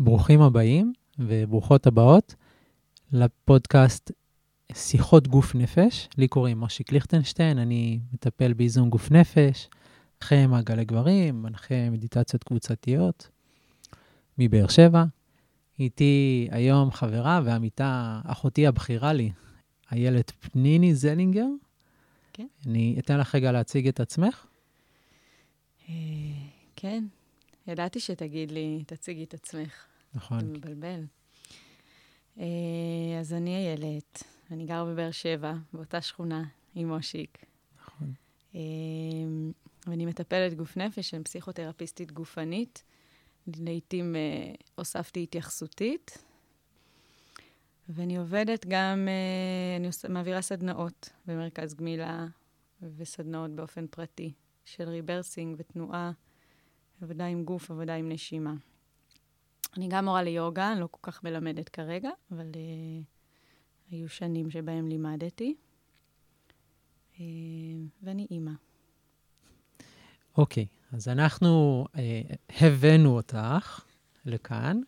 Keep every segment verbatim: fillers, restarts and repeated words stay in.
ברוכים הבאים וברוכות הבאות לפודקאסט שיחות גוף נפש. לי קוראים משה קליכטנשטיין, אני מטפל באיזון גוף נפש, מנחה מעגלי גברים, מנחה מדיטציות קבוצתיות מבאר שבע. איתי היום חברה ועמיתה, אחותי הבכירה לי, איילת פניני זלינגר. כן. אני אתן לך רגע להציג את עצמך. כן, ידעתי שתגיד לי, תציגי את עצמך. נכון. אתה מבלבל. אז אני איילת, אני גר בבאר שבע, באותה שכונה, עם מושיק. נכון. ואני מטפלת גוף נפש, אני פסיכותרפיסטית גופנית, לעתים הוספתי התייחסותית, ואני עובדת גם, אני מעבירה סדנאות במרכז גמילה, וסדנאות באופן פרטי, של ריברסינג ותנועה, עבודה עם גוף, עבודה עם נשימה. אני גם מורה ליוגה, אני לא כל כך מלמדת כרגע, אבל uh, היו שנים שבהם לימדתי. Uh, ואני אימא. אוקיי, okay, אז אנחנו uh, הבאנו אותך לכאן,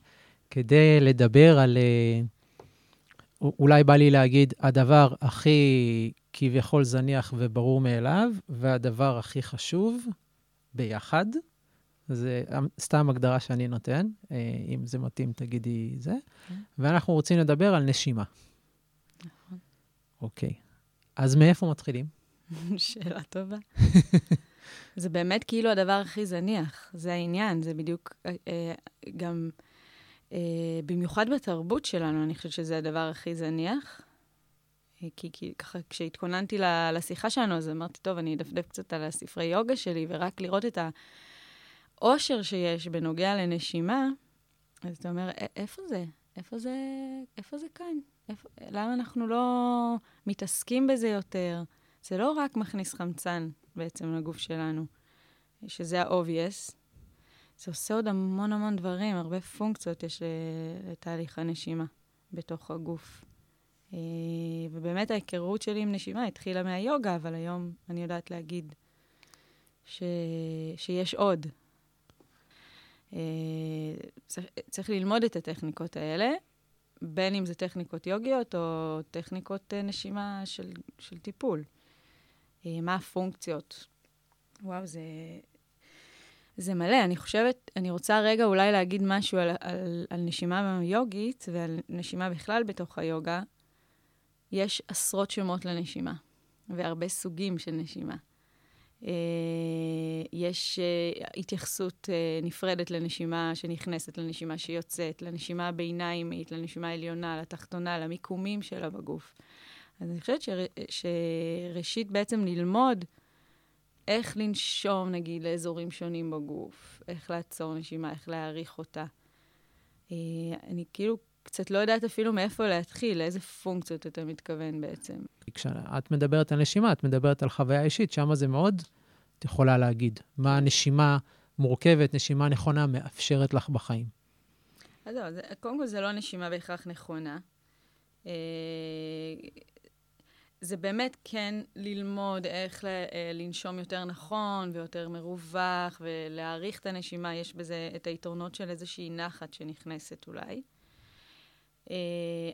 כדי לדבר על... Uh, אולי בא לי להגיד, הדבר הכי כביכול זניח וברור מאליו, והדבר הכי חשוב ביחד, זה סתם הגדרה שאני נותן, אם זה מתאים תגידי זה, ואנחנו רוצים לדבר על נשימה. נכון. אוקיי. אז מאיפה מתחילים? שאלה טובה. זה באמת כאילו הדבר הכי זניח, זה העניין, זה בדיוק גם, במיוחד בתרבות שלנו, אני חושבת שזה הדבר הכי זניח, כי, כי ככה, כשהתכוננתי לשיחה שלנו, אז אמרתי, טוב, אני אדפדף קצת על הספרי יוגה שלי, ורק לראות את ה... אושר שיש בנוגע לנשימה, אז אתה אומר, איפה זה? איפה זה? איפה זה כאן? איפה... למה אנחנו לא מתעסקים בזה יותר? זה לא רק מכניס חמצן בעצם לגוף שלנו, שזה ה-obvious. זה עושה עוד המון המון דברים, הרבה פונקציות יש לתהליך הנשימה בתוך הגוף. ובאמת ההיכרות שלי עם נשימה התחילה מהיוגה, אבל היום אני יודעת להגיד ש... שיש עוד. צריך ללמוד את הטכניקות האלה, בין אם זה טכניקות יוגיות או טכניקות נשימה של, של טיפול. מה הפונקציות? וואו, זה, זה מלא. אני חושבת, אני רוצה רגע אולי להגיד משהו על, על, על נשימה יוגית ועל נשימה בכלל בתוך היוגה. יש עשרות שמות לנשימה, והרבה סוגים של נשימה. יש התייחסות נפרדת לנשימה שנכנסת, לנשימה שיוצאת, לנשימה הביניימית, לנשימה העליונה, לתחתונה, למיקומים שלה בגוף. אז אני חושבת שראשית בעצם ללמוד איך לנשום, נגיד, לאזורים שונים בגוף, איך לעצור נשימה, איך להעריך אותה. אני כאילו קצת לא יודעת אפילו מאיפה להתחיל, לאיזה פונקציות אתה מתכוון בעצם. כשאת מדברת על נשימה, את מדברת על חוויה אישית, שמה זה מאוד, את יכולה להגיד, מה הנשימה מורכבת, נשימה נכונה, מאפשרת לך בחיים. אז לא, זה, קודם כל זה לא נשימה בהכרח נכונה. זה באמת כן ללמוד איך לנשום יותר נכון ויותר מרווח, ולהעריך את הנשימה, יש בזה את היתרונות של איזושהי נחת שנכנסת אולי.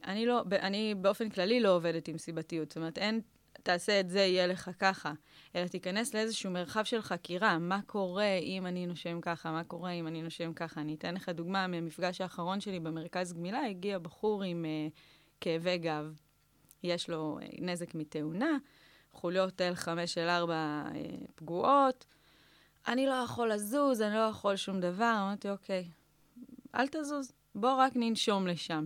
אני לא, אני באופן כללי לא עובדת עם סיבתיות, זאת אומרת, אין, תעשה את זה, יהיה לך ככה, אלא תיכנס לאיזשהו מרחב של חקירה, מה קורה אם אני נושם ככה, מה קורה אם אני נושם ככה. אני אתן לך דוגמה, מהמפגש האחרון שלי במרכז גמילה, הגיע בחור עם כאבי גב, יש לו נזק מתאונה, חוליות אל חמש אל ארבע פגועות, אני לא יכול לזוז, אני לא יכול שום דבר, אמרתי, אוקיי, אל תזוז, בוא רק ננשום לשם.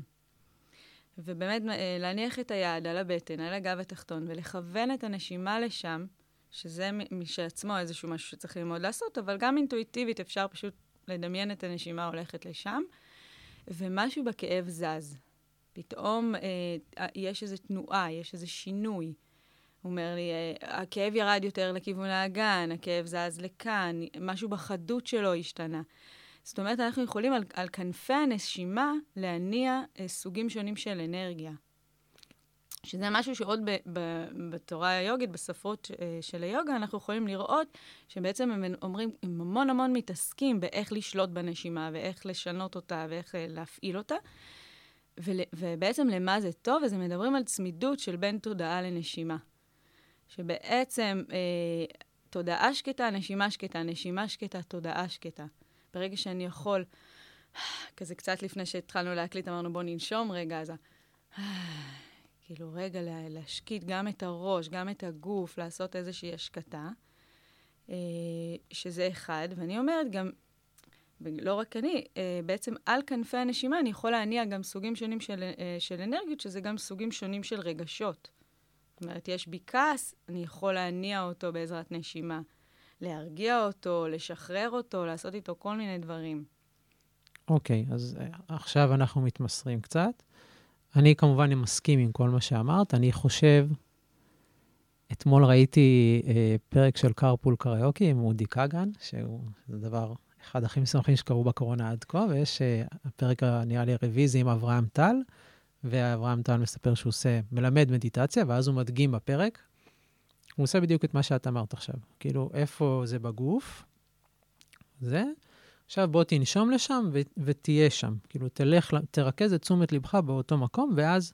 ובאמת להניח את היד על הבטן, על הגב התחתון, ולכוון את הנשימה לשם, שזה משעצמו איזשהו משהו שצריך ללמוד לעשות, אבל גם אינטואיטיבית אפשר פשוט לדמיין את הנשימה הולכת לשם, ומשהו בכאב זז. פתאום אה, יש איזו תנועה, יש איזה שינוי. הוא אומר לי, אה, הכאב ירד יותר לכיוון האגן, הכאב זז לכאן, משהו בחדות שלו השתנה. זאת אומרת, אנחנו יכולים על, על כנפי הנשימה להניע אה, סוגים שונים של אנרגיה. שזה משהו שעוד ב- ב- בתורה היוגית, בספרות של היוגה, אנחנו יכולים לראות שבעצם הם אומרים, הם המון המון מתעסקים באיך לשלוט בנשימה, ואיך לשנות אותה, ואיך להפעיל אותה. ול- ובעצם למה זה טוב, אז הם מדברים על צמידות של בין תודעה לנשימה. שבעצם אה, תודעה שקטה, נשימה שקטה, נשימה שקטה, תודעה שקטה. ברגע שאני יכול, כזה קצת לפני שהתחלנו להקליט, אמרנו בוא ננשום רגע, אז כאילו רגע להשקיט גם את הראש, גם את הגוף, לעשות איזושהי השקטה, שזה אחד. ואני אומרת גם, לא רק אני, בעצם על כנפי הנשימה אני יכול להניע גם סוגים שונים של, של אנרגיות, שזה גם סוגים שונים של רגשות. זאת אומרת, יש בי כעס, אני יכול להניע אותו בעזרת נשימה, להרגיע אותו, לשחרר אותו, לעשות איתו כל מיני דברים. אוקיי, okay, אז עכשיו אנחנו מתמסרים קצת. אני כמובן מסכים עם כל מה שאמרת. אני חושב, אתמול ראיתי אה, פרק של קארפול קריוקי עם אודי קאגן, שהוא דבר אחד הכי משמחים שקרו בקורונה עד כה, ויש אה, הפרק נראה לי רוויזיה עם אברהם טל, ואברהם טל מספר שהוא עושה, מלמד מדיטציה, ואז הוא מדגים בפרק. הוא עושה בדיוק את מה שאת אמרת עכשיו. כאילו, איפה זה בגוף? זה... עכשיו בוא תנשום לשם ו- ותהיה שם. כאילו, תלך, תרכז את תשומת לבך באותו מקום, ואז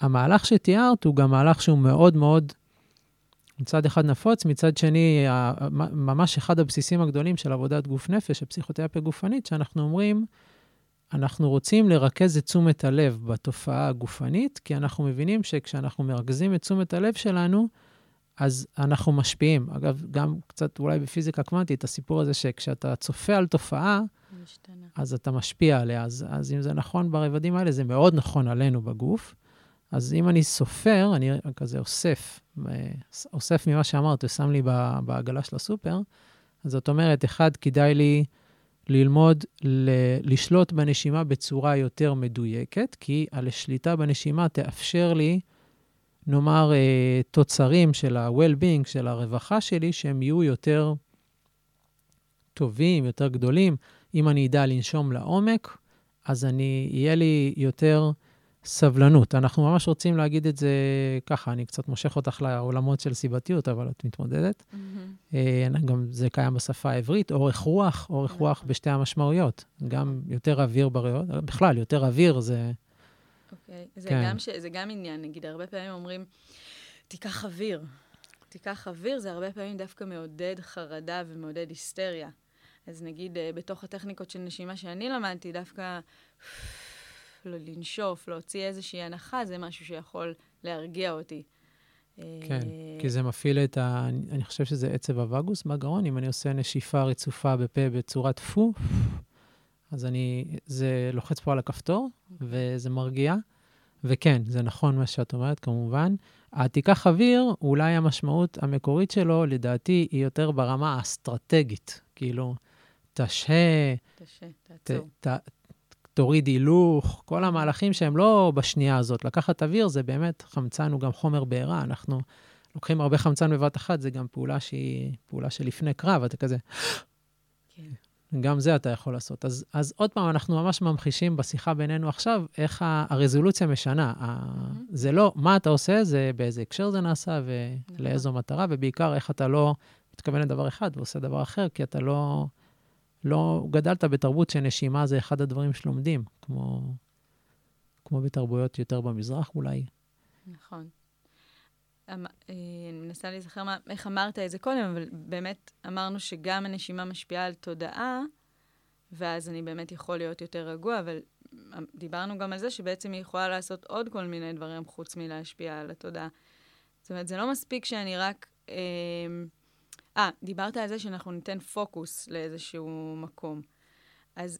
המהלך שתיארת הוא גם מהלך שהוא מאוד מאוד, מצד אחד נפוץ, מצד שני, ממש אחד הבסיסים הגדולים של עבודת גוף נפש, הפסיכותרפיה גופנית, שאנחנו אומרים, אנחנו רוצים לרכז את תשומת הלב בתופעה הגופנית, כי אנחנו מבינים שכשאנחנו מרכזים את תשומת הלב שלנו, אז אנחנו משפיעים. אגב, גם קצת אולי בפיזיקה קוונטית, הסיפור הזה שכשאתה צופה על תופעה, משתנה. אז אתה משפיע עליה. אז, אז אם זה נכון ברבדים האלה, זה מאוד נכון עלינו בגוף. אז אם אני סופר, אני כזה אוסף, אוסף ממה שאמרת, ושם לי בעגלה של הסופר, אז זאת אומרת, אחד, כדאי לי ללמוד ל- לשלוט בנשימה בצורה יותר מדויקת, כי על השליטה בנשימה תאפשר לי, נאמר, תוצרים של ה-well-being, של הרווחה שלי, שהם יהיו יותר טובים, יותר גדולים. אם אני אדע לנשום לעומק, אז אני, יהיה לי יותר סבלנות. אנחנו ממש רוצים להגיד את זה ככה, אני קצת מושך אותך לעולמות של סיבתיות, אבל את מתמודדת. Mm-hmm. גם זה קיים בשפה העברית, אורך רוח, אורך רוח בשתי המשמעויות. גם יותר אוויר בריאות, בכלל, יותר אוויר זה... אוקיי, okay. זה, כן. ש... זה גם עניין, נגיד, הרבה פעמים אומרים, תיקח אוויר. תיקח אוויר, זה הרבה פעמים דווקא מעודד חרדה ומעודד היסטריה. אז נגיד, בתוך הטכניקות של נשימה שאני למדתי, דווקא לא לנשוף, להוציא איזושהי הנחה, זה משהו שיכול להרגיע אותי. כן, כי זה מפעיל את ה... אני חושב שזה עצב הווגוס בגרון, אם אני עושה נשיפה רצופה בפה בצורת פו, אז אני, זה לוחץ פה על הכפתור, וזה מרגיע. וכן, זה נכון מה שאת אומרת, כמובן. העתיקה אוויר, אולי המשמעות המקורית שלו, לדעתי, היא יותר ברמה האסטרטגית. כאילו, תשה, תשה, תעצור. ת, ת, תוריד הילוך, כל המהלכים שהם לא בשנייה הזאת. לקחת אוויר זה באמת, חמצן הוא גם חומר בעירה. אנחנו לוקחים הרבה חמצן בבת אחת, זה גם פעולה שהיא, פעולה שלפני קרב, אתה כזה... כן. גם זה אתה יכול לעשות. אז, אז עוד פעם, אנחנו ממש ממחישים בשיחה בינינו עכשיו, איך ה- הרזולוציה משנה. Mm-hmm. ה- זה לא, מה אתה עושה, זה באיזה הקשר זה נעשה, ולאיזו mm-hmm. מטרה, ובעיקר איך אתה לא מתכוון לדבר אחד, ועושה דבר אחר, כי אתה לא, לא גדלת בתרבות שנשימה זה אחד הדברים שלומדים, כמו, כמו בתרבויות יותר במזרח אולי. נכון. אני מנסה להיזכר איך אמרת את זה קודם, אבל באמת אמרנו שגם הנשימה משפיעה על תודעה, ואז אני באמת יכול להיות יותר רגוע, אבל דיברנו גם על זה שבעצם היא יכולה לעשות עוד כל מיני דברים חוץ מלהשפיע על התודעה. זאת אומרת, זה לא מספיק שאני רק... אה, דיברת על זה שאנחנו ניתן פוקוס לאיזשהו מקום. אז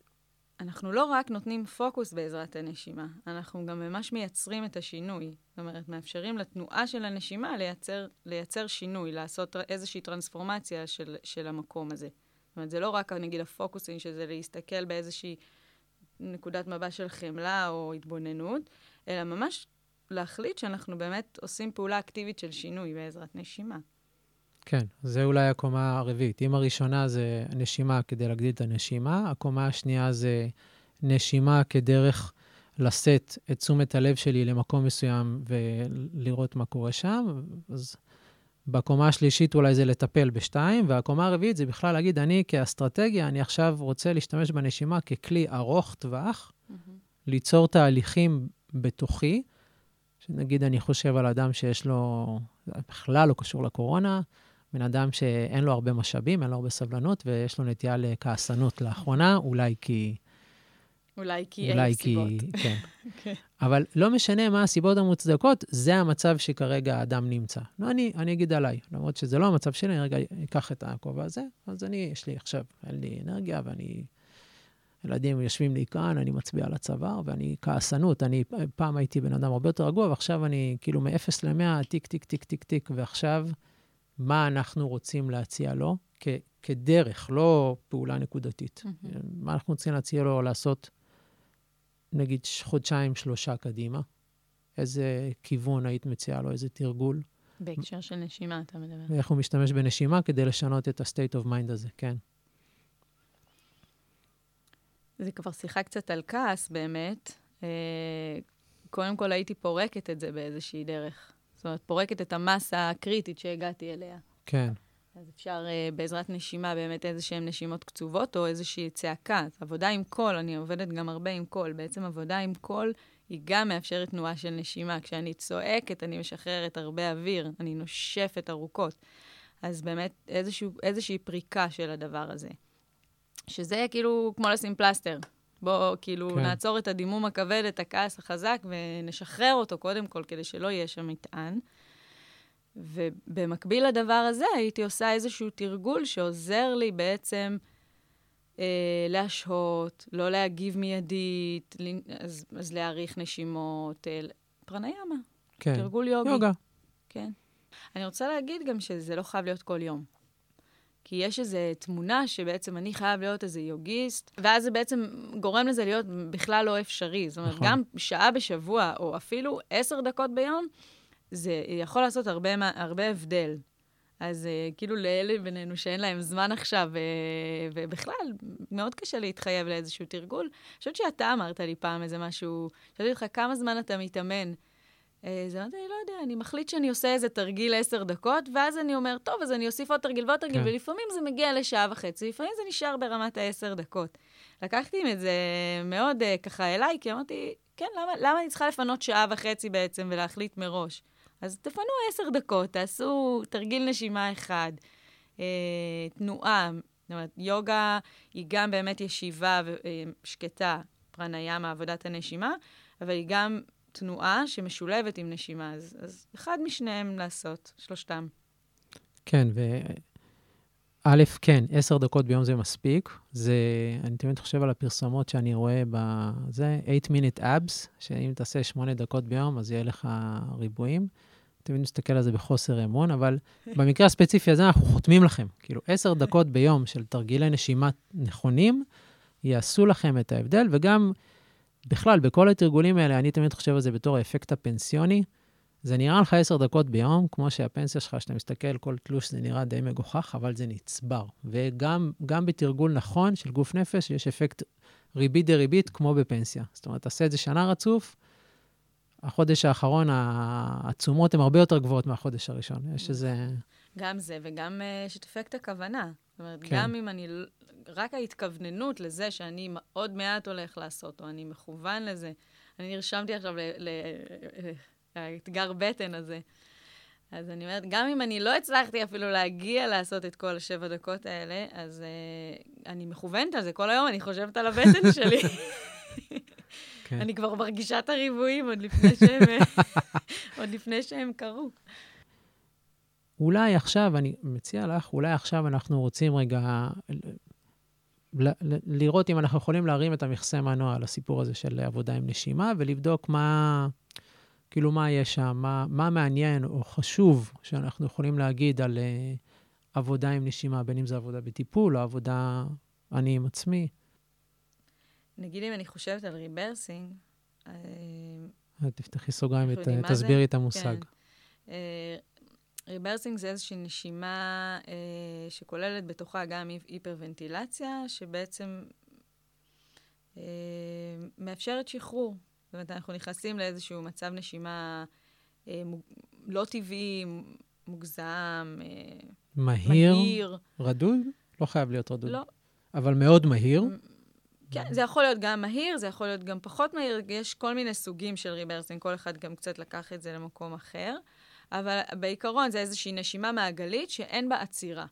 אנחנו לא רק נותנים פוקוס בעזרת הנשימה, אנחנו גם ממש מייצרים את השינוי. זאת אומרת, מאפשרים לתנועה של הנשימה לייצר, לייצר שינוי, לעשות איזושהי טרנספורמציה של, של המקום הזה. זאת אומרת, זה לא רק, נגיד, הפוקוסים, שזה להסתכל באיזושהי נקודת מבט של חמלה או התבוננות, אלא ממש להחליט שאנחנו באמת עושים פעולה אקטיבית של שינוי בעזרת נשימה. כן, זה אולי הקומה הרביעית. אם הראשונה זה נשימה כדי להגדיל את הנשימה, הקומה השנייה זה נשימה כדרך לשאת את תשומת הלב שלי למקום מסוים ולראות מה קורה שם. אז בקומה השלישית אולי זה לטפל בשתיים, והקומה הרביעית זה בכלל להגיד, אני כאסטרטגיה, אני עכשיו רוצה להשתמש בנשימה ככלי ארוך טווח, mm-hmm. ליצור תהליכים בתוכי, שנגיד אני חושב על אדם שיש לו, בכלל לא קשור לקורונה, בן אדם שאין לו הרבה משאבים, אין לו הרבה סבלנות, ויש לו נטייה לכעסנות לאחרונה, אולי כי... אולי כי אין סיבות. כן. okay. אבל לא משנה מה הסיבות המוצדקות, זה המצב שכרגע האדם נמצא. לא, אני, אני אגיד עליי, למרות שזה לא המצב שלי, אני רגע אקח את הכובע הזה, אז אני, יש לי עכשיו, אין לי אנרגיה, ואני, ילדים יושבים לי כאן, אני מצביע על הצוואר, ואני כעסנות, אני פעם הייתי בן אדם הרבה יותר רגוע, ועכשיו אני כאילו מ-אפס ל-מאה, טיק, טיק, טיק, טיק, טיק, ועכשיו מה אנחנו רוצים להציע לו, כ- כדרך, לא פעולה נקודתית. Mm-hmm. מה אנחנו רוצים להציע לו לעשות נגיד חודשיים, שלושה קדימה, איזה כיוון היית מציעה לו, איזה תרגול. בהקשר של נשימה, אתה מדבר. ואיך הוא משתמש בנשימה כדי לשנות את ה-state of mind הזה, כן. זה כבר שיחה קצת על כעס, באמת. קודם כל הייתי פורקת את זה באיזושהי דרך. זאת אומרת, פורקת את המסה הקריטית שהגעתי אליה. כן. אז אפשר בעזרת נשימה, באמת איזשהן נשימות קצובות, או איזושהי צעקה. עבודה עם קול, אני עובדת גם הרבה עם קול. בעצם עבודה עם קול היא גם מאפשרת תנועה של נשימה. כשאני צועקת, אני משחררת הרבה אוויר, אני נושפת ארוכות. אז באמת איזשהו, איזושהי פריקה של הדבר הזה. שזה כאילו כמו לשים פלסטר. בוא כאילו כן. נעצור את הדימום הכבד, את הכעס החזק, ונשחרר אותו קודם כל, כדי שלא יהיה שם מטען. ובמקביל לדבר הזה הייתי עושה איזשהו תרגול שעוזר לי בעצם אה, להשהות, לא להגיב מיידית, אז, אז להאריך נשימות, אה, פרניימה, כן. תרגול יוגי. יוגה. כן. אני רוצה להגיד גם שזה לא חייב להיות כל יום. כי יש איזו תמונה שבעצם אני חייב להיות איזה יוגיסט, ואז זה בעצם גורם לזה להיות בכלל לא אפשרי. זאת אומרת, נכון. גם שעה בשבוע או אפילו עשר דקות ביום, זה יכול לעשות הרבה, הרבה הבדל. אז כאילו לאלה בינינו שאין להם זמן עכשיו, ובכלל מאוד קשה להתחייב לאיזשהו תרגול. אני חושבת שאתה אמרת לי פעם איזה משהו, שאלתי לך כמה זמן אתה מתאמן. אז אמרתי, אני לא יודע, אני מחליט שאני עושה איזה תרגיל עשר דקות, ואז אני אומר, טוב, אז אני אוסיף עוד תרגיל ועוד תרגיל, ולפעמים זה מגיע לשעה וחצי, לפעמים זה נשאר ברמת העשר דקות. לקחתי את זה מאוד ככה אליי, כי אמרתי, כן, למה, למה אני צריכה לפנות שעה וחצי בעצם ולהחליט מראש? אז תפנו עשר דקות, תעשו תרגיל נשימה אחד, אה, תנועה, זאת אומרת, יוגה היא גם באמת ישיבה שקטה, פרניימה, עבודת הנשימה, אבל היא גם תנועה שמשולבת עם נשימה, אז, אז אחד משניהם לעשות, שלושתם. כן, וא' כן, עשר דקות ביום זה מספיק, זה, אני תמיד חושב על הפרסומות שאני רואה בזה, eight minute abs, שאם תעשה שמונה דקות ביום, אז יהיה לך ריבועים, תמיד מסתכל על זה בחוסר אמון, אבל במקרה הספציפי הזה אנחנו חותמים לכם, כאילו עשר דקות ביום של תרגילי נשימה נכונים, יעשו לכם את ההבדל, וגם בכלל, בכל התרגולים האלה, אני תמיד חושב על זה בתור האפקט הפנסיוני. זה נראה לך עשר דקות ביום, כמו שהפנסיה שלך, שאתה מסתכל, כל תלוש זה נראה די מגוחך, אבל זה נצבר. וגם גם בתרגול נכון של גוף נפש, יש אפקט ריבית דריבית כמו בפנסיה. זאת אומרת, תעשה את זה שנה רצוף, החודש האחרון, העצומות הן הרבה יותר גבוהות מהחודש הראשון. יש איזה... גם זה, וגם שאת אפקט הכוונה. זאת אומרת, כן. גם אם אני... רק ההתכווננות לזה שאני מאוד מעט הולך לעשות, או אני מכוון לזה. אני נרשמתי עכשיו לאתגר בטן הזה. אז אני אומרת, גם אם אני לא הצלחתי אפילו להגיע לעשות את כל השבע דקות האלה, אז אני מכוונת על זה. כל היום אני חושבת על הבטן שלי. אני כבר מרגישה את הריבועים עוד לפני שהם קרו. אולי עכשיו, אני מציע לך, אולי עכשיו אנחנו רוצים רגע... לראות אם אנחנו יכולים להרים את המכסה מנוע על הסיפור הזה של עבודה עם נשימה, ולבדוק מה, כאילו מה יש שם, מה, מה מעניין או חשוב שאנחנו יכולים להגיד על uh, עבודה עם נשימה, בין אם זה עבודה בטיפול או עבודה אני עם עצמי. נגיד אם אני חושבת על ריברסינג, תפתחי סוגריים ותסבירי את המושג. כן. ריברסינג זה איזושהי נשימה אה, שכוללת בתוכה גם היפרוונטילציה, שבעצם אה, מאפשרת שחרור. זאת אומרת, אנחנו נכנסים לאיזשהו מצב נשימה אה, מוג... לא טבעי, מוגזם, אה, מהיר, מהיר. רדוד? לא חייב להיות רדוד. לא. אבל מאוד מהיר. כן, זה יכול להיות גם מהיר, זה יכול להיות גם פחות מהיר, יש כל מיני סוגים של ריברסינג, כל אחד גם קצת לקח את זה למקום אחר, אבל בעיקרון זה איזושהי נשימה מעגלית שאין בה עצירה.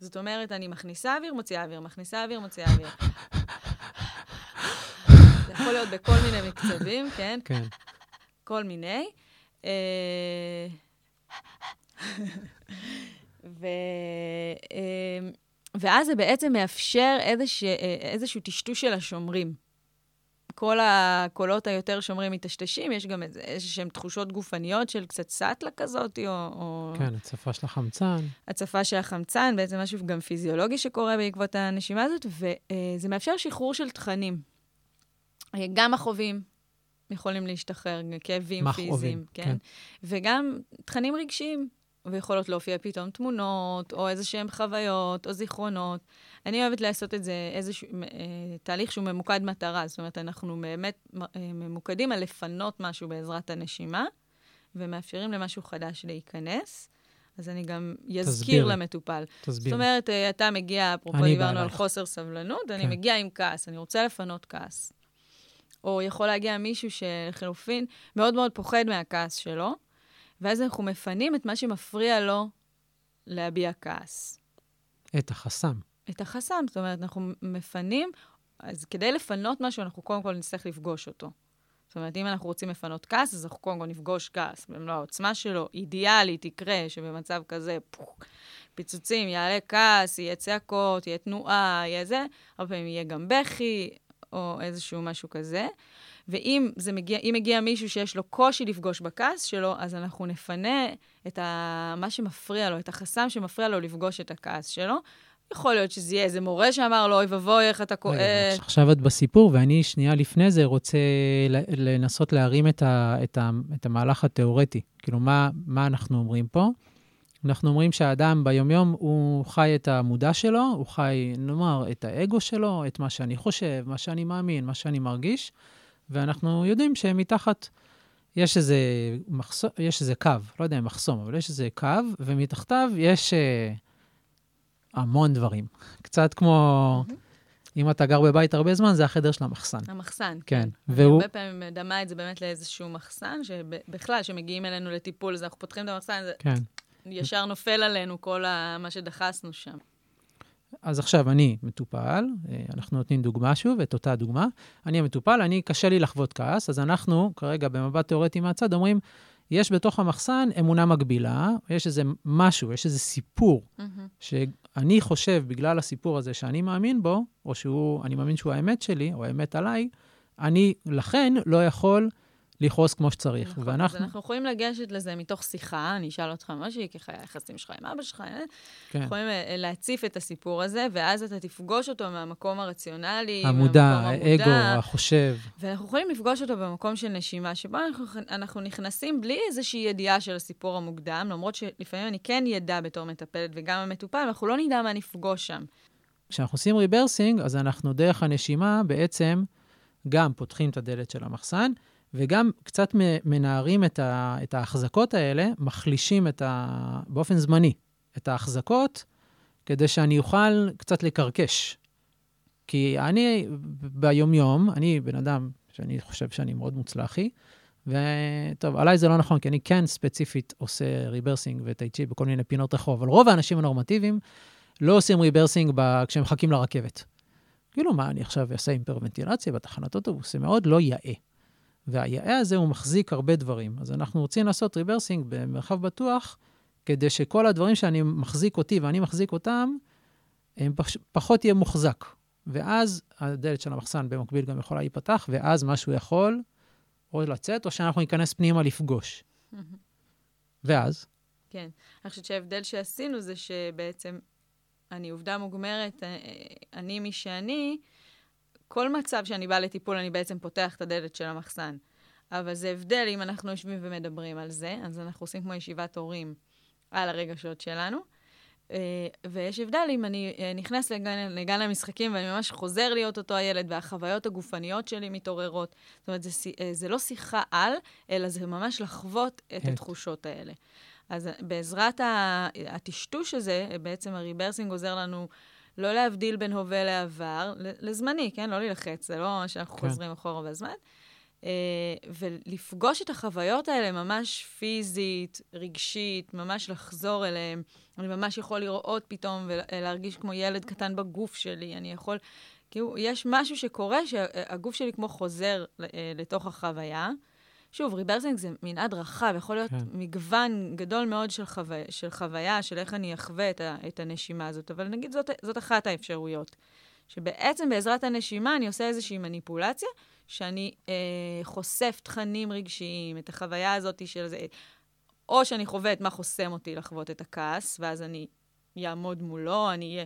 זאת אומרת, אני מכניסה אוויר, מוציאה אוויר, מכניסה אוויר, מוציאה אוויר. זה יכול להיות בכל מיני מקצבים, כן? כן. כל מיני. ו... ואז זה בעצם מאפשר איזשה, איזשהו טשטוש של השומרים. כל הקולות היותר שומרים מתשטשים, יש גם איזשהם תחושות גופניות של קצת סטלה כזאת, או, או... כן, הצפה של החמצן. הצפה של החמצן, בעצם משהו גם פיזיולוגי שקורה בעקבות הנשימה הזאת, וזה מאפשר שחרור של תכנים. גם החובים יכולים להשתחרר, כאבים מחובים, פיזיים, כן? כן. וגם תכנים רגשיים. ויכולות להופיע פתאום תמונות, או איזשהם חוויות, או זיכרונות. אני אוהבת לעשות את זה איזשהו תהליך שהוא ממוקד מטרה. זאת אומרת, אנחנו באמת ממוקדים על לפנות משהו בעזרת הנשימה, ומאפשרים למשהו חדש להיכנס. אז אני גם יזכיר למטופל. תסביר. זאת אומרת, אתה מגיע, אפרופו דיברנו על חוסר סבלנות, אני מגיע עם כעס, אני רוצה לפנות כעס. או יכול להגיע מישהו שלחילופין מאוד מאוד פוחד מהכעס שלו, ואז אנחנו מפנים את מה שמפריע לו להביע כעס. את החסם. את החסם, זאת אומרת, אנחנו מפנים, אז כדי לפנות משהו, אנחנו קודם כל נצטרך לפגוש אותו. זאת אומרת, אם אנחנו רוצים לפנות כעס, אז אנחנו קודם כל נפגוש כעס. במלוא העוצמה שלו, אידיאלית, יקרה שבמצב כזה, פוך, פיצוצים, יעלה כעס, יהיה צעקות, יהיה תנועה, יהיה זה, הרבה פעמים יהיה גם בכי, או איזשהו משהו כזה. ואם זה מגיע, אם מגיע מישהו שיש לו קושי לפגוש בכעס שלו, אז אנחנו נפנה את ה, מה שמפריע לו, את החסם שמפריע לו לפגוש את הכעס שלו. יכול להיות שזה יהיה איזה מורה שאמר לו, אוי ובוי, איך אתה כועס. עכשיו את בסיפור, ואני שנייה לפני זה רוצה לנסות להרים את, ה, את, ה, את המהלך התיאורטי. כאילו, מה, מה אנחנו אומרים פה? אנחנו אומרים שהאדם ביומיום הוא חי את המודע שלו, הוא חי, נאמר, את האגו שלו, את מה שאני חושב, מה שאני מאמין, מה שאני מרגיש, ואנחנו יודעים שמתחת יש איזה, מחסום, יש איזה קו, לא יודע אם מחסום, אבל יש איזה קו, ומתחתיו יש אה, המון דברים. קצת כמו, mm-hmm. אם אתה גר בבית הרבה זמן, זה החדר של המחסן. המחסן, כן. כן. והוא... הרבה פעמים דמה את זה באמת לאיזשהו מחסן, שבכלל, שמגיעים אלינו לטיפול, אז אנחנו פותחים את המחסן, זה כן. ישר נופל עלינו כל ה... מה שדחסנו שם. אז עכשיו אני מטופל, אנחנו נותנים דוגמה שוב, את אותה דוגמה, אני המטופל, אני קשה לי לחוות כעס, אז אנחנו כרגע במבט תיאורטי מהצד אומרים, יש בתוך המחסן אמונה מגבילה, יש איזה משהו, יש איזה סיפור, mm-hmm. שאני חושב בגלל הסיפור הזה שאני מאמין בו, או שאני מאמין שהוא האמת שלי, או האמת עליי, אני לכן לא יכול לכעוס כמו שצריך. נכון, ואנחנו... אז אנחנו יכולים לגשת לזה מתוך שיחה, אני אשאל אותך משהו, כי היחסים שלך עם אבא שלך, כן. יכולים להציף את הסיפור הזה, ואז אתה תפגוש אותו מהמקום הרציונלי, המודע, האגו, החושב. ואנחנו יכולים לפגוש אותו במקום של נשימה, שבו אנחנו, אנחנו נכנסים בלי איזושהי ידיעה של הסיפור המוקדם, למרות שלפעמים אני כן ידע בתור מטפלת, וגם המטופל, אנחנו לא נדע מה נפגוש שם. כשאנחנו עושים ריברסינג, אז אנחנו דרך הנשימה בעצם גם פותחים את הדלת של המחסן, וגם קצת מנערים את, ה, את ההחזקות האלה, מחלישים את ה, באופן זמני את ההחזקות, כדי שאני אוכל קצת לקרקש. כי אני ביום-יום, אני בן אדם שאני חושב שאני מאוד מוצלחי, וטוב, עליי זה לא נכון, כי אני כן ספציפית עושה ריברסינג וטייצ'י בכל מיני פינות רחוב, אבל רוב האנשים הנורמטיביים לא עושים ריברסינג ב, כשהם חכים לרכבת. כאילו, מה אני עכשיו אעשה היפרוונטילציה בתחנת אוטובוס? זה מאוד לא יאה. והיאה הזה הוא מחזיק הרבה דברים. אז אנחנו רוצים לעשות ריברסינג במרחב בטוח, כדי שכל הדברים שאני מחזיק אותי ואני מחזיק אותם, הם פח, פחות יהיה מוחזק. ואז הדלת של המחסן במקביל גם יכולה להיפתח, ואז משהו יכול או לצאת, או שאנחנו ניכנס פנימה לפגוש. ואז? כן. אני חושבת שההבדל שעשינו זה שבעצם אני עובדה מוגמרת, אני מי שאני, כל מצב שאני באה לטיפול, אני בעצם פותח את הדלת של המחסן. אבל זה הבדל, אם אנחנו יושבים ומדברים על זה, אז אנחנו עושים כמו ישיבת הורים על הרגשות שלנו, ויש הבדל אם אני נכנס לגן, לגן המשחקים ואני ממש חוזר להיות אותו הילד, והחוויות הגופניות שלי מתעוררות. זאת אומרת, זה, זה לא שיחה על, אלא זה ממש לחוות את התחושות האלה. אז בעזרת הטשטוש הזה, בעצם הריברסינג עוזר לנו לא להבדיל בין הווה לעבר, לזמני, כן? לא ללחץ, זה לא שאנחנו כן. חוזרים אחורה בזמן, ולפגוש את החוויות האלה ממש פיזית, רגשית, ממש לחזור אליהם. אני ממש יכול לראות פתאום ולהרגיש כמו ילד קטן בגוף שלי. אני יכול, כאילו, יש משהו שקורה שהגוף שלי כמו חוזר לתוך החוויה. שוב, ריברסינג זה מנעד רחב, יכול להיות כן. מגוון גדול מאוד של, חוו... של חוויה, של איך אני אחווה את, ה... את הנשימה הזאת, אבל נגיד זאת, זאת אחת האפשרויות, שבעצם בעזרת הנשימה אני עושה איזושהי מניפולציה, שאני אה, חושף תכנים רגשיים, את החוויה הזאת של זה, או שאני חווה את מה חוסם אותי לחוות את הכעס, ואז אני יעמוד מולו, אני אהיה,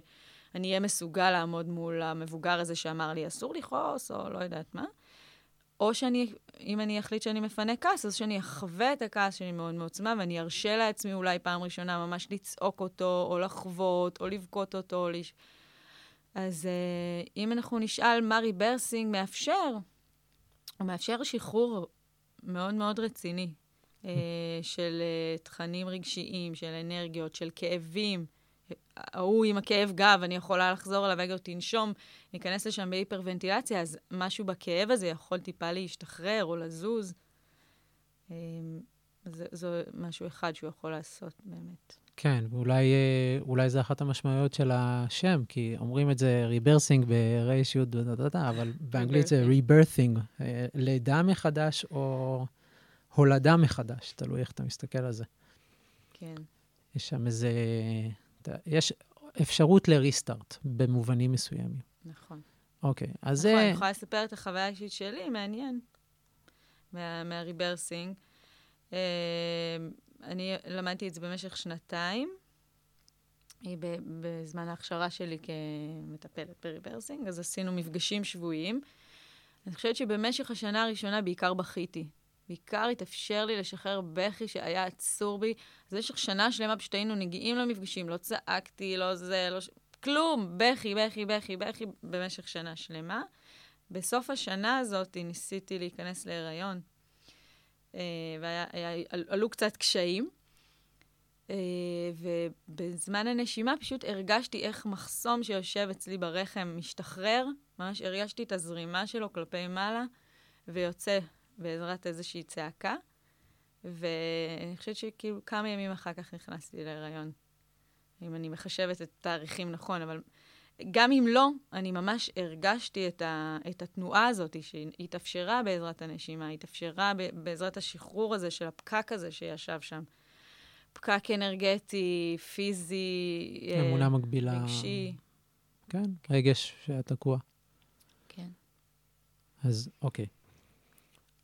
אני אהיה מסוגל לעמוד מול המבוגר הזה שאמר לי, אסור לחוס, או לא יודעת מה, או שאני, אם אני אחליט שאני מפנה כעס, אז שאני אחווה את הכעס שלי מאוד מעוצמה, ואני ארשה לעצמי אולי פעם ראשונה ממש לצעוק אותו, או לחוות, או לבכות אותו, או לש... אז uh, אם אנחנו נשאל מה ריברסינג מאפשר, הוא מאפשר שחרור מאוד מאוד רציני, uh, של uh, תכנים רגשיים, של אנרגיות, של כאבים, ההוא עם הכאב גב, אני יכולה לחזור אליו, אגב, תנשום, ניכנס לשם בהיפרוונטילציה, אז משהו בכאב הזה יכול טיפה להשתחרר או לזוז. זה, זה משהו אחד שהוא יכול לעשות באמת. כן, ואולי, אולי זה אחת המשמעויות של השם, כי אומרים את זה ריברסינג בראש יוד, אבל באנגלית זה ריברסינג, לידה מחדש או הולדה מחדש, תלוי איך אתה מסתכל על זה. כן. יש שם איזה... יש אפשרות לריסטארט במובנים מסוימים. נכון. אוקיי, אז נכון, זה... אני יכולה לספר את החוויה האישית שלי, מעניין, מה, מהריברסינג. אה, אני למדתי את זה במשך שנתיים, בזמן ההכשרה שלי כמטפלת בריברסינג, אז עשינו מפגשים שבועיים. אני חושבת שבמשך השנה הראשונה בעיקר בכיתי. בעיקר התאפשר לי לשחרר בכי שהיה עצור בי. אז במשך שנה שלמה פשוט היינו נגיעים למפגשים, לא צעקתי, לא זה, לא... כלום, בכי, בכי, בכי, בכי, במשך שנה שלמה. בסוף השנה הזאת ניסיתי להיכנס להיריון, ועלו קצת קשיים, ובזמן הנשימה פשוט הרגשתי איך מחסום שיושב אצלי ברחם משתחרר, ממש הרגשתי את הזרימה שלו כלפי מעלה, ויוצא. בעזרת איזושהי צעקה, ואני חושבת שכאילו כמה ימים אחר כך נכנסתי להיריון. אם אני מחשבת את התאריכים נכון, אבל גם אם לא, אני ממש הרגשתי את, ה... את התנועה הזאת, שהיא התאפשרה בעזרת הנשימה, היא התאפשרה בעזרת השחרור הזה של הפקק הזה שישב שם. פקק אנרגטי, פיזי, אמונה מגבילה. רגשי. כן, רגש שהיה תקוע. כן. אז אוקיי.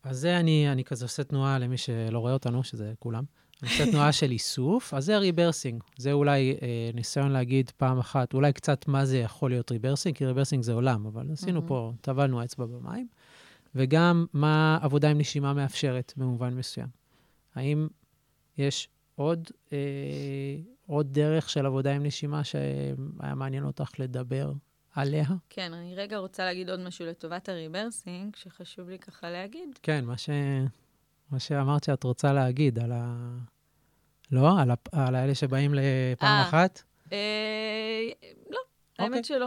אז זה אני, אני כזה עושה תנועה למי שלא רואה אותנו, שזה כולם. אני עושה תנועה של איסוף, אז זה ריברסינג. זה אולי אה, ניסיון להגיד פעם אחת, אולי קצת מה זה יכול להיות ריברסינג, כי ריברסינג זה עולם, אבל עשינו פה, טבלנו אצבע במים, וגם מה עבודה עם נשימה מאפשרת במובן מסוים. האם יש עוד, אה, עוד דרך של עבודה עם נשימה שהיה מעניין אותך לדבר עליה? כן, אני רגע רוצה להגיד עוד משהו לטובת הריברסינג, שחשוב לי ככה להגיד. כן, מה ש... מה שאמרת שאת רוצה להגיד על ה... לא? על ה... על האלה שבאים לפעם 아, אחת? אה... לא, okay. האמת שלא.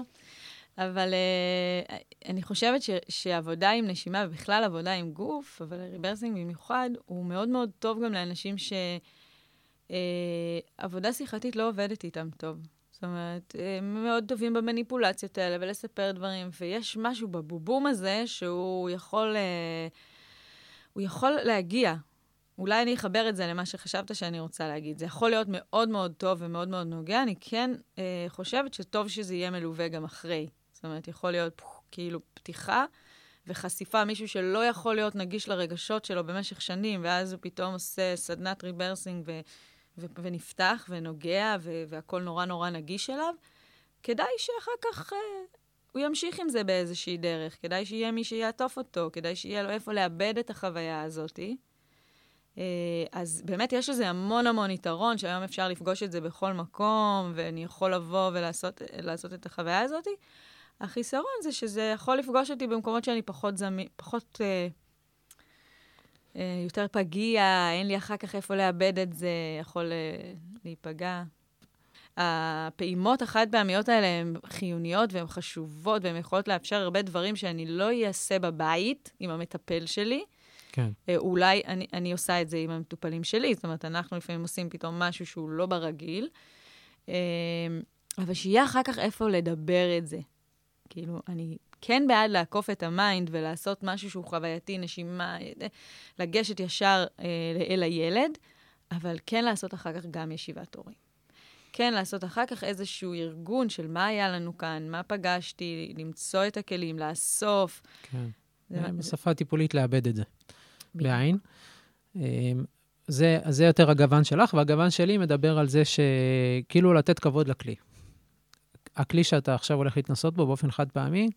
אבל אה, אני חושבת ש... שעבודה עם נשימה, ובכלל עבודה עם גוף, אבל הריברסינג במיוחד, הוא מאוד מאוד טוב גם לאנשים ש... אה, עבודה שיחתית לא עובדת איתם טוב. זאת אומרת, הם מאוד טובים במניפולציות האלה, ולספר דברים, ויש משהו בבובום הזה שהוא יכול, הוא יכול להגיע. אולי אני אחבר את זה למה שחשבת שאני רוצה להגיד. זה יכול להיות מאוד מאוד טוב ומאוד מאוד נוגע. אני כן חושבת שטוב שזה יהיה מלווה גם אחרי. זאת אומרת, יכול להיות כאילו פתיחה וחשיפה, מישהו שלא יכול להיות נגיש לרגשות שלו במשך שנים, ואז הוא פתאום עושה סדנת ריברסינג ו... ו- ונפתח ונוגע, ו- והכל נורא נורא נגיש אליו, כדאי שאחר כך uh, הוא ימשיך עם זה באיזושהי דרך, כדאי שיהיה מי שיעטוף אותו, כדאי שיהיה לו איפה לאבד את החוויה הזאת, uh, אז באמת יש לזה המון המון יתרון, שהיום אפשר לפגוש את זה בכל מקום, ואני יכול לבוא ולעשות לעשות את החוויה הזאת. החיסרון זה שזה יכול לפגוש אותי במקומות שאני פחות זמין, פחות, אה, אה, יותר פגיע, אין לי אחר כך איפה לאבד את זה, יכול אה, להיפגע. הפעימות החד פעמיות האלה הן חיוניות והן חשובות, והן יכולות לאפשר הרבה דברים שאני לא אעשה בבית עם המטפל שלי. כן. אולי אני, אני עושה את זה עם המטופלים שלי, זאת אומרת, אנחנו לפעמים עושים פתאום משהו שהוא לא ברגיל, אבל שיהיה אחר כך איפה לדבר את זה. כאילו, אני כן בעד לעקוף את המיינד ולעשות משהו שהוא חווייתי, נשימה, לגשת ישר אל הילד, אבל כן לעשות אחר כך גם ישיבת הורים. כן לעשות אחר כך איזשהו ארגון של מה היה לנו כאן, מה פגשתי, למצוא את הכלים, לאסוף. כן. בשפה הטיפולית לאבד את זה. בעין. זה, זה יותר הגוון שלך, והגוון שלי מדבר על זה שכאילו לתת כבוד לכלי. הכלי שאתה עכשיו הולך להתנסות בו באופן חד פעמי,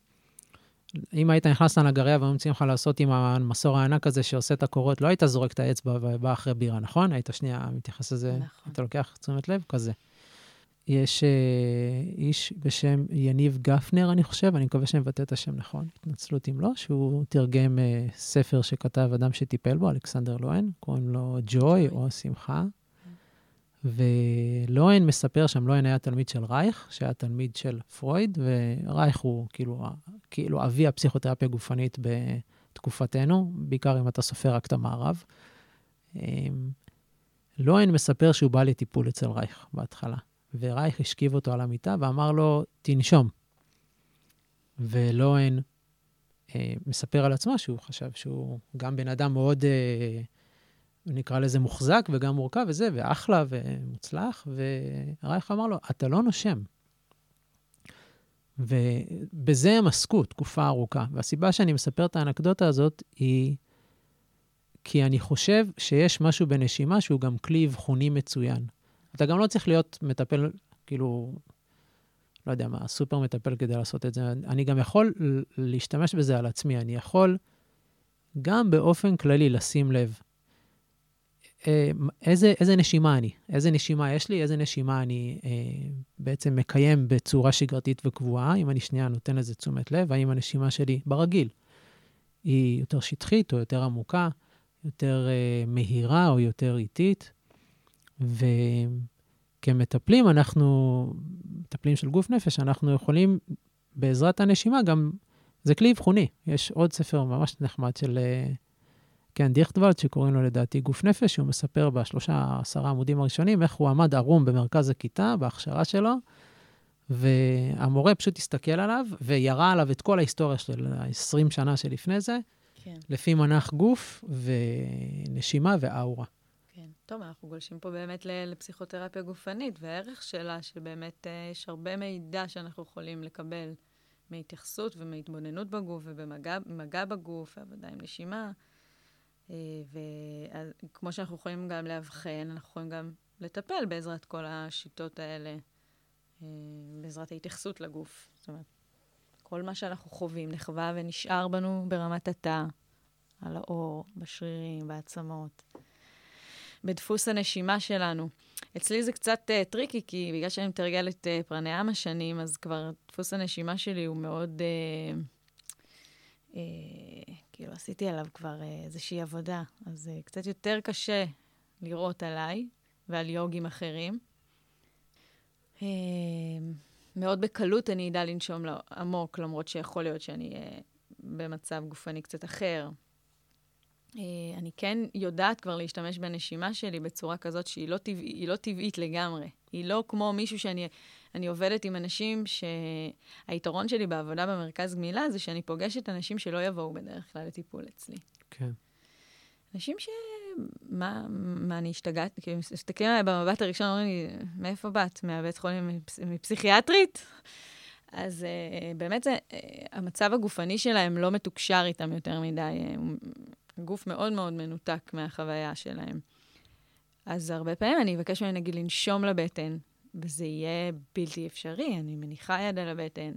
אם היית נכנס לנגריה ומציעים לך לעשות עם המסור הענק הזה שעושה את הקורות, לא היית זורק את האצבע ובא אחרי בירה, נכון? היית שנייה מתייחס לזה, נכון. אתה לוקח תשומת לב כזה. יש איש בשם יניב גפנר, אני חושב, אני מקווה שאני מבטא את השם נכון, התנצלות אם לא, שהוא תרגם ספר שכתב אדם שטיפל בו, אלכסנדר לוין, קוראים לו ג'וי או שמחה, ולוין מספר שם, לוין היה תלמיד של רייך, שהיה תלמיד של פרויד, ורייך הוא כאילו, כאילו אבי הפסיכותרפיה גופנית בתקופתנו, בעיקר אם אתה סופר רק את המערב. לוין מספר שהוא בא לטיפול אצל רייך בהתחלה. ורייך השכיב אותו על המיטה ואמר לו, תנשום. ולוין אה, מספר על עצמו שהוא חשב שהוא גם בן אדם מאוד, אה, נקרא לזה מוחזק וגם מורכב וזה, ואחלה ומוצלח, ורייך אמר לו, אתה לא נושם. ובזה הם עסקו תקופה ארוכה. והסיבה שאני מספר את האנקדוטה הזאת היא, כי אני חושב שיש משהו בנשימה שהוא גם כלי אבחוני מצוין. אתה גם לא צריך להיות מטפל, כאילו, לא יודע מה, סופר מטפל כדי לעשות את זה. אני גם יכול להשתמש בזה על עצמי. אני יכול גם באופן כללי לשים לב איזה, איזה נשימה אני, איזה נשימה יש לי, איזה נשימה אני אה, בעצם מקיים בצורה שגרתית וקבועה, אם אני שנייה נותן לזה תשומת לב, האם הנשימה שלי ברגיל היא יותר שטחית או יותר עמוקה, יותר אה, מהירה או יותר איטית. וכמטפלים, אנחנו, מטפלים של גוף נפש, אנחנו יכולים בעזרת הנשימה גם, זה כלי אבחוני. יש עוד ספר ממש נחמד של, כן, דייך דוולד, שקוראים לו לדעתי גוף נפש, שהוא מספר בשלושה עשרה עמודים הראשונים, איך הוא עמד ערום במרכז הכיתה, בהכשרה שלו, והמורה פשוט הסתכל עליו, ויראה עליו את כל ההיסטוריה של ה-עשרים שנה שלפני זה, כן. לפי מנח גוף ונשימה ואאורה. טוב, אנחנו גולשים פה באמת לפסיכותרפיה גופנית, והערך שלה שבאמת יש הרבה מידע שאנחנו יכולים לקבל מהתייחסות ומהתבוננות בגוף ובמגע בגוף, עבודה עם נשימה. וכמו שאנחנו יכולים גם להבחן, אנחנו יכולים גם לטפל בעזרת כל השיטות האלה, בעזרת ההתייחסות לגוף. זאת אומרת, כל מה שאנחנו חווים נחווה ונשאר בנו ברמת התא, על האור, בשרירים, בעצמות. בדפוס הנשימה שלנו. אצלי זה קצת uh, טריקי, כי בגלל שאני מתרגלת uh, פרניאמה שנים, אז כבר דפוס הנשימה שלי הוא מאוד, uh, uh, כאילו עשיתי עליו כבר uh, איזושהי עבודה, אז uh, קצת יותר קשה לראות עליי ועל יוגים אחרים. Uh, מאוד בקלות אני יודע לנשום עמוק, למרות שיכול להיות שאני uh, במצב גופני קצת אחר. אני כן יודעת כבר להשתמש בנשימה שלי בצורה כזאת שהיא לא טבעית, היא לא טבעית לגמרי. היא לא כמו מישהו שאני, אני עובדת עם אנשים שהיתרון שלי בעבודה במרכז גמילה זה שאני פוגשת אנשים שלא יבואו בדרך כלל לטיפול אצלי. כן. אנשים ש... מה, מה אני השתגעת? כי מסתכלים עליי במבט הראשון, אומרים לי, מאיפה באת? מהבית חולים, מפסיכיאטרית? אז uh, באמת זה, uh, המצב הגופני שלהם לא מתוקשר איתם יותר מדי. גוף מאוד מאוד מנותק מהחוויה שלהם. אז הרבה פעמים אני אבקש ממני, נגיד, לנשום לבטן, וזה יהיה בלתי אפשרי, אני מניחה יד על הבטן,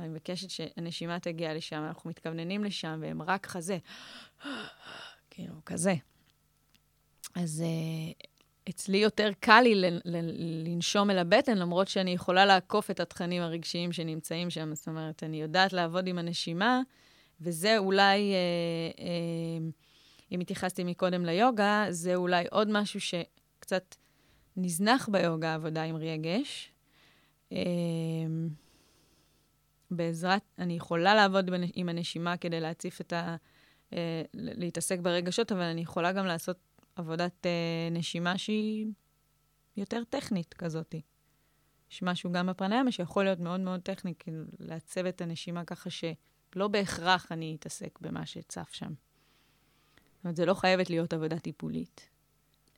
אני מבקשת שהנשימה תגיע לשם, אנחנו מתכווננים לשם, והם רק חזה. כאילו, כזה. אז אצלי יותר קל לי לנשום אל הבטן, למרות שאני יכולה לעקוף את התכנים הרגשיים שנמצאים שם. זאת אומרת, אני יודעת לעבוד עם הנשימה, וזה אולי, אם התייחסתי מקודם ליוגה, זה אולי עוד משהו שקצת נזנח ביוגה, עבודה עם רגש. בעזרת, אני יכולה לעבוד עם הנשימה כדי להציף את ה... להתעסק ברגשות, אבל אני יכולה גם לעשות עבודת נשימה שהיא יותר טכנית כזאת. יש משהו גם בפרניאמה שיכול להיות מאוד מאוד טכני, כאילו לעצב את הנשימה ככה שלא בהכרח אני אתעסק במה שצף שם. זאת אומרת, זה לא חייבת להיות עבודה טיפולית.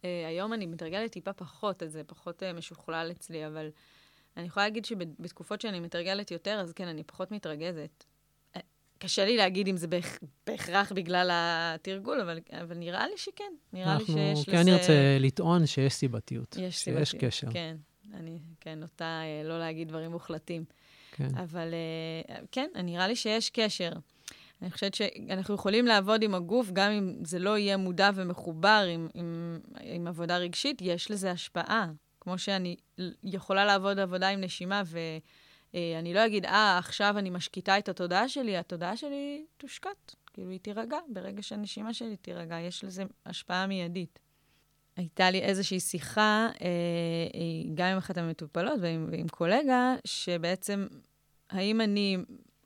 היום אני מתרגלת טיפה פחות, אז זה פחות משוכלל אצלי, אבל אני יכולה להגיד שבתקופות שאני מתרגלת יותר, אז כן, אני פחות מתרגזת. קשה לי להגיד אם זה בהכרח בגלל התרגול, אבל, אבל נראה לי שכן. נראה אנחנו, לי שיש כן לזה... נרצה לטעון שיש סיבתיות. יש סיבתיות, קשר. כן. אני, כן, אותה לא להגיד דברים מוחלטים. כן. אבל כן, נראה לי שיש קשר. אני חושבת שאנחנו יכולים לעבוד עם הגוף, גם אם זה לא יהיה מודע ומחובר עם, עם, עם עבודה רגשית, יש לזה השפעה. כמו שאני יכולה לעבוד עבודה עם נשימה ו... אני לא אגיד, אה, עכשיו אני משקיטה את התודעה שלי, התודעה שלי תושקט, כאילו היא תירגע, ברגע שהנשימה שלי תירגע, יש לזה השפעה מיידית. הייתה לי איזושהי שיחה, גם עם אחת המטופלות ועם קולגה, שבעצם, האם אני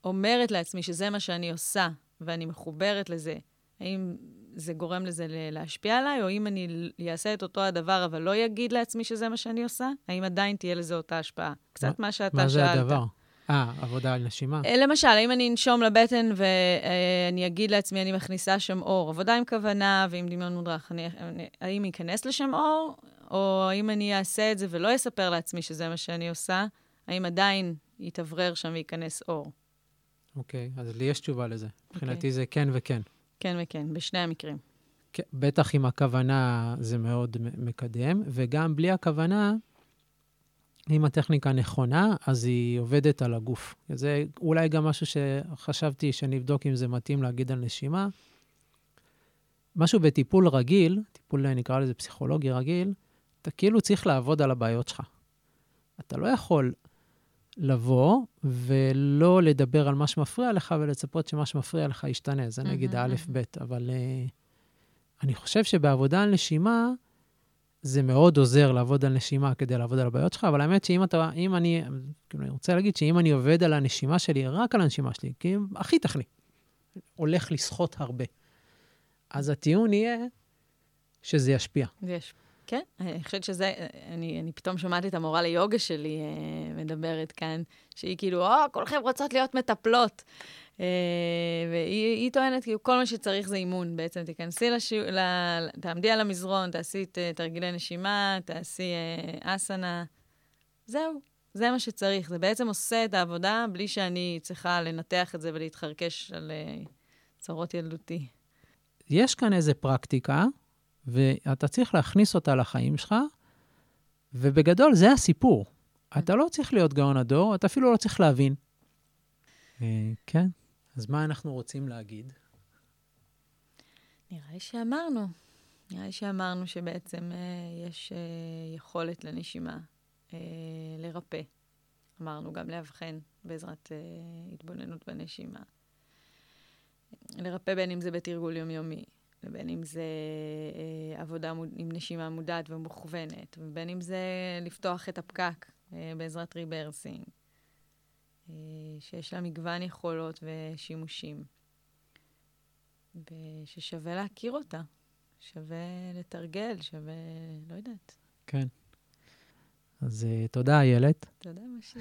אומרת לעצמי שזה מה שאני עושה, ואני מחוברת לזה, האם זה גורם לזה להשפיע עליי, או אם אני אעשה את אותו הדבר, אבל לא יגיד לעצמי שזה מה שאני עושה, האם עדיין תהיה לזה אותה השפעה? קצת מה שאתה שאלת. מה זה הדבר? אה, עבודה על נשימה. למשל, אם אני אנשום לבטן ואני אגיד לעצמי, אני מכניסה שם אור, עבודה עם כוונה ועם דמיון מודרך, האם ייכנס לשם אור, או האם אני אעשה את זה ולא אספר לעצמי שזה מה שאני עושה, האם עדיין יתברר שם וייכנס אור? אוקיי, אז לי יש תשובה לזה. מבחינתי זה כן וכן. כן וכן, בשני המקרים. בטח עם הכוונה זה מאוד מקדם, וגם בלי הכוונה, אם הטכניקה נכונה, אז היא עובדת על הגוף. זה אולי גם משהו שחשבתי שנבדוק אם זה מתאים להגיד על נשימה. משהו בטיפול רגיל, טיפול נקרא לזה פסיכולוגי רגיל, אתה כאילו צריך לעבוד על הבעיות שלך. אתה לא יכול לבוא ולא לדבר על מה שמפריע לך, ולצפות שמה שמפריע לך ישתנה. זה נגיד א' ב', אבל אני חושב שבעבודה על נשימה, זה מאוד עוזר לעבוד על נשימה כדי לעבוד על הבעיות שלך, אבל האמת שאם אתה, אם אני, אני רוצה להגיד שאם אני עובד על הנשימה שלי, רק על הנשימה שלי, כי הכי תכני, הולך לסחוט הרבה. אז הטיעון יהיה שזה ישפיע. זה ישפיע. כן, אני חושבת שזה, אני, אני פתאום שמעתי את המורה ליוגה שלי אה, מדברת כאן, שהיא כאילו, או, כולכם רוצות להיות מטפלות. אה, והיא טוענת, כאילו, כל מה שצריך זה אימון. בעצם תיכנסי, לש... לה... תעמדי על המזרון, תעשי תרגילי נשימה, תעשי אה, אסנה. זהו, זה מה שצריך. זה בעצם עושה את העבודה בלי שאני צריכה לנתח את זה ולהתחרקש על אה, צרות ילדותי. יש כאן איזה פרקטיקה, ואתה צריך להכניס אותה לחיים שלך, ובגדול זה הסיפור. אתה לא צריך להיות גאון הדור, אתה אפילו לא צריך להבין. כן? אז מה אנחנו רוצים להגיד? נראה לי שאמרנו. נראה לי שאמרנו שבעצם יש יכולת לנשימה לרפא. אמרנו גם להבחן בעזרת התבוננות בנשימה. לרפא בין אם זה בתרגול יומיומי. ובין אם זה אה, עבודה מוד, עם נשימה מודעת ומוכוונת, ובין אם זה לפתוח את הפקק אה, בעזרת ריברסינג, אה, שיש לה מגוון יכולות ושימושים, וששווה להכיר אותה, שווה לתרגל, שווה, לא יודעת. כן. אז אה, תודה, איילת. תודה, משה.